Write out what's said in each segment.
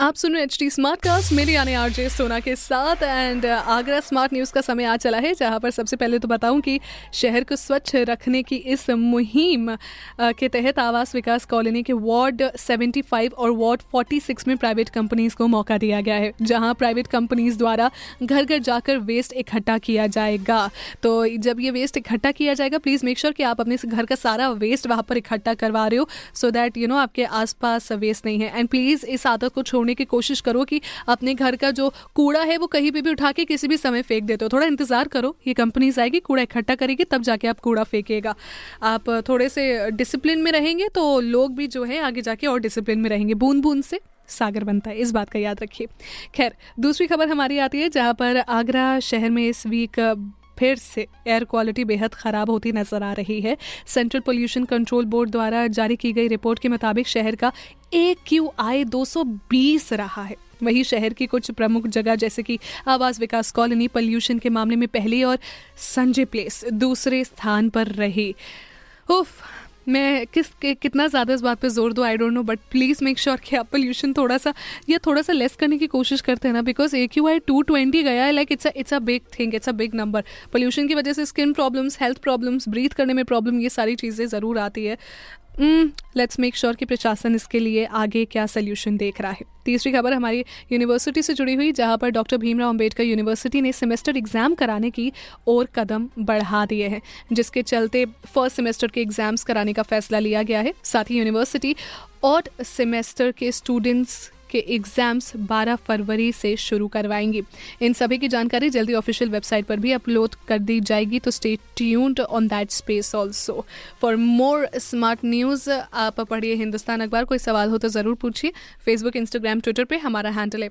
आप सुन रहे HD smart cast, मेरी यानी आरजे सोना के साथ। एंड आगरा स्मार्ट न्यूज़ का समय आ चला है, जहां पर सबसे पहले तो बताऊं कि शहर को स्वच्छ रखने की इस मुहिम के तहत आवास विकास कॉलोनी के वार्ड 75 और वार्ड 46 में प्राइवेट कंपनीज को मौका दिया गया है, जहां प्राइवेट कंपनीज द्वारा घर घर जाकर वेस्ट इकट्ठा किया जाएगा। तो जब ये वेस्ट इकट्ठा किया जाएगा, प्लीज़ मेक श्योर कि आप अपने घर का सारा वेस्ट वहाँ पर इकट्ठा करवा रहे हो, सो दैट यू नो आपके आसपास वेस्ट नहीं है। एंड प्लीज़ इस आदत को की कोशिश करो कि अपने घर का जो कूड़ा है वो कहीं भी उठा के किसी भी समय फेंक देते हो। थोड़ा इंतजार करो, ये कंपनीज आएगी, कूड़ा इकट्ठा करेगी, तब जाके आप कूड़ा फेंकेगा। आप थोड़े से डिसिप्लिन में रहेंगे तो लोग भी जो है आगे जाके और डिसिप्लिन में रहेंगे। बूंद बूंद से सागर बनता है, इस बात का याद रखिए। खैर, दूसरी खबर हमारी आती है, जहां पर आगरा शहर में इस वीक फिर से एयर क्वालिटी बेहद ख़राब होती नज़र आ रही है। सेंट्रल पोल्यूशन कंट्रोल बोर्ड द्वारा जारी की गई रिपोर्ट के मुताबिक शहर का AQI 220 रहा है। वहीं शहर की कुछ प्रमुख जगह जैसे कि आवास विकास कॉलोनी पोल्यूशन के मामले में पहली और संजय प्लेस दूसरे स्थान पर रही। उफ, मैं कितना ज़्यादा इस बात पे जोर दूँ I don't know, but please make sure कि आप पोल्यूशन थोड़ा सा लेस करने की कोशिश करते हैं ना, बिकॉज AQI 220 गया है। Like it's a big thing, it's a big number. Pollution की वजह से skin problems, health problems, breathe करने में प्रॉब्लम, ये सारी चीज़ें ज़रूर आती है। लेट्स मेक श्योर कि प्रशासन इसके लिए आगे क्या सोल्यूशन देख रहा है। तीसरी खबर हमारी यूनिवर्सिटी से जुड़ी हुई, जहां पर डॉक्टर भीमराव अंबेडकर यूनिवर्सिटी ने सेमेस्टर एग्ज़ाम कराने की ओर कदम बढ़ा दिए हैं, जिसके चलते फर्स्ट सेमेस्टर के एग्ज़ाम्स कराने का फैसला लिया गया है। साथ ही यूनिवर्सिटी ऑड सेमेस्टर के स्टूडेंट्स के एग्ज़ाम्स 12 फरवरी से शुरू करवाएंगी। इन सभी की जानकारी जल्दी ऑफिशियल वेबसाइट पर भी अपलोड कर दी जाएगी, तो stay tuned on that space also for more smart news. आप पढ़िए हिंदुस्तान अखबार, कोई सवाल हो तो ज़रूर पूछिए। फेसबुक, इंस्टाग्राम, ट्विटर पे हमारा हैंडल है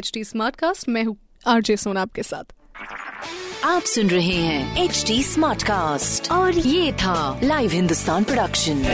@HT Smartcast। मैं हूँ आरजे सोना आपके साथ। आप सुन रहे हैं HD स्मार्ट कास्ट और ये था लाइव हिंदुस्तान प्रोडक्शन।